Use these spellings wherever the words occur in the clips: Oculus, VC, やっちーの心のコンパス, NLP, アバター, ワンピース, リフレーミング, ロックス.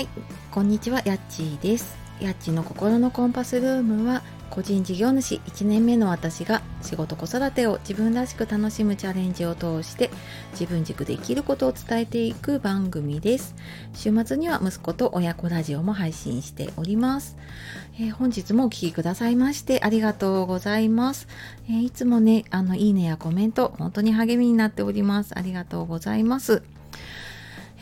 はい、こんにちは、やっちーです。やっちーの心のコンパスルームは、個人事業主1年目の私が仕事子育てを自分らしく楽しむチャレンジを通して、自分軸で生きることを伝えていく番組です。週末には息子と親子ラジオも配信しております。本日もお聞きくださいましてありがとうございます。いつもね、いいねやコメント本当に励みになっております。ありがとうございます。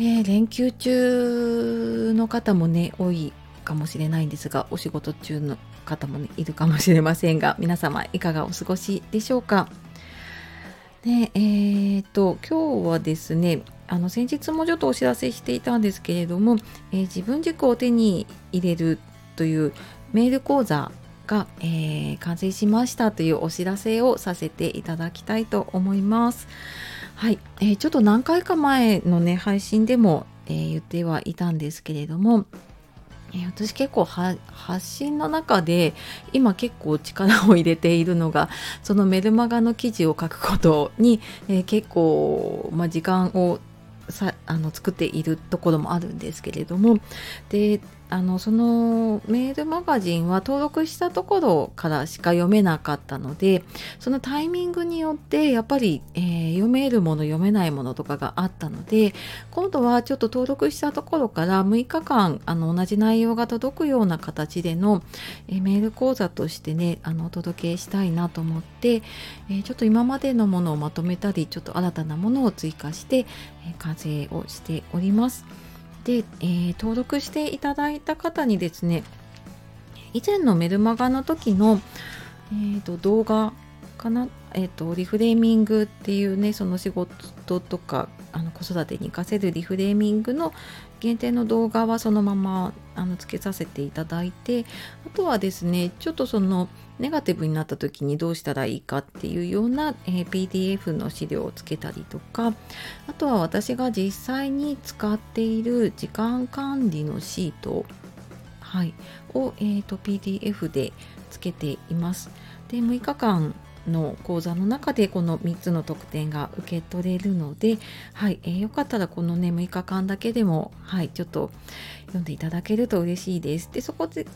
連休中の方もね、多いかもしれないんですが、お仕事中の方も、ね、いるかもしれませんが、皆様いかがお過ごしでしょうか。で、今日はですね、先日もちょっとお知らせしていたんですけれども、自分軸を手に入れるというメール講座が、完成しましたというお知らせをさせていただきたいと思います。はい、ちょっと何回か前のね、配信でも、言ってはいたんですけれども、私結構発信の中で今結構力を入れているのが、そのメルマガの記事を書くことに、結構、時間を作っているところもあるんですけれども、で、そのメールマガジンは登録したところからしか読めなかったので、そのタイミングによってやっぱり、読めるもの読めないものとかがあったので、今度はちょっと登録したところから6日間同じ内容が届くような形での、メール講座としてね、お届けしたいなと思って、ちょっと今までのものをまとめたり、ちょっと新たなものを追加して、完成をしております。で、登録していただいた方にですね、以前のメルマガの時の、動画かな、リフレーミングっていうね、その仕事とか子育てに活かせるリフレーミングの限定の動画はそのまま付けさせていただいて、あとはですね、ちょっとそのネガティブになった時にどうしたらいいかっていうような、PDF の資料をつけたりとか、あとは私が実際に使っている時間管理のシート、はい、を、PDF でつけています。で、6日間の講座の中でこの3つの特典が受け取れるので、はい、よかったらこのね、6日間だけでも、はい、ちょっと読んでいただけると嬉しいです。で、そこで、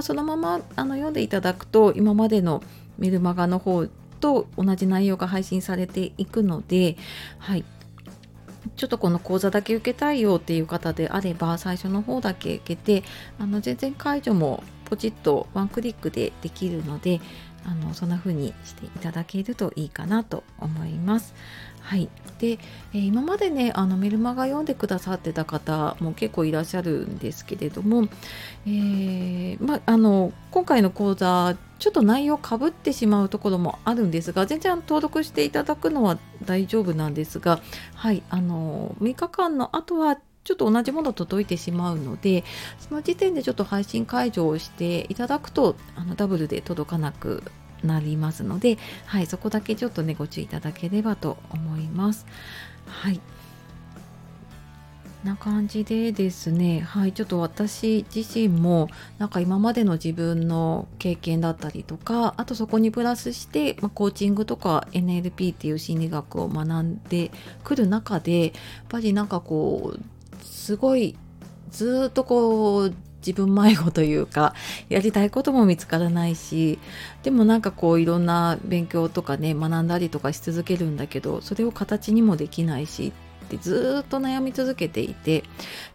そのまま読んでいただくと、今までのメルマガの方と同じ内容が配信されていくので、はい、ちょっとこの講座だけ受けたいよっていう方であれば、最初の方だけ受けて、全然解除もポチッとワンクリックでできるので、そんな風にしていただけるといいかなと思います。はい、で、今までね、メルマガ読んでくださってた方も結構いらっしゃるんですけれども、今回の講座ちょっと内容かぶってしまうところもあるんですが、全然登録していただくのは大丈夫なんですが、はい、6日間の後はちょっと同じもの届いてしまうので、その時点でちょっと配信解除をしていただくと、ダブルで届かなくなりますので、はい、そこだけちょっとね、ご注意いただければと思います。はい。な感じでですね、はい、ちょっと私自身もなんか今までの自分の経験だったりとか、あとそこにプラスして、コーチングとか NLP っていう心理学を学んでくる中で、やっぱりなんかこう、すごいずっとこう自分迷子というか、やりたいことも見つからないし、でもなんかこういろんな勉強とかね、学んだりとかし続けるんだけど、それを形にもできないしってずっと悩み続けていて、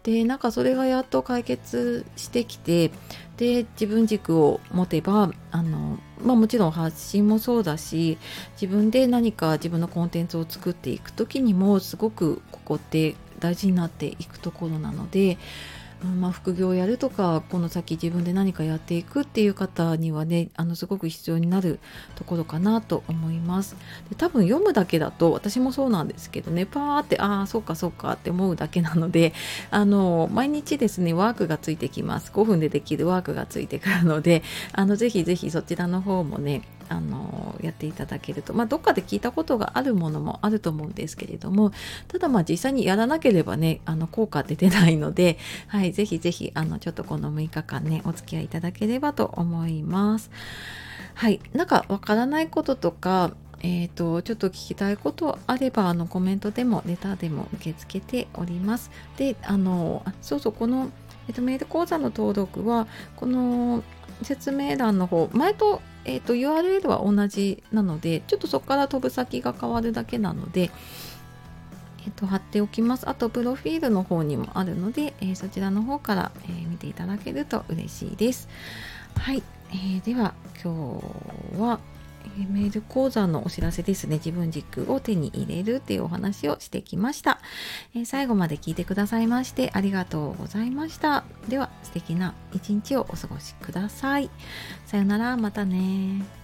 でなんかそれがやっと解決してきて、で自分軸を持てばもちろん発信もそうだし、自分で何か自分のコンテンツを作っていく時にもすごくここって大事になっていくところなので、副業をやるとか、この先自分で何かやっていくっていう方にはね、すごく必要になるところかなと思います。で、多分読むだけだと、私もそうなんですけどね、パーってそうかって思うだけなので、毎日ですね、ワークがついてきます。5分でできるワークがついてくるので、ぜひぜひそちらの方もね、やっていただけると、どっかで聞いたことがあるものもあると思うんですけれども、ただ実際にやらなければね、効果出てないので、はい、ぜひぜひちょっとこの6日間ね、お付き合いいただければと思います。はい、なんかわからないこととか、ちょっと聞きたいことあれば、コメントでもレターでも受け付けております。で、そうそう、このメイド講座の登録はこの説明欄の方、前と、URL は同じなので、ちょっとそこから飛ぶ先が変わるだけなので、貼っておきます。あとプロフィールの方にもあるので、そちらの方から、見ていただけると嬉しいです。はい、では今日はメール講座のお知らせですね。自分軸を手に入れるっていうお話をしてきました。最後まで聞いてくださいましてありがとうございました。では素敵な一日をお過ごしください。さよなら、またね。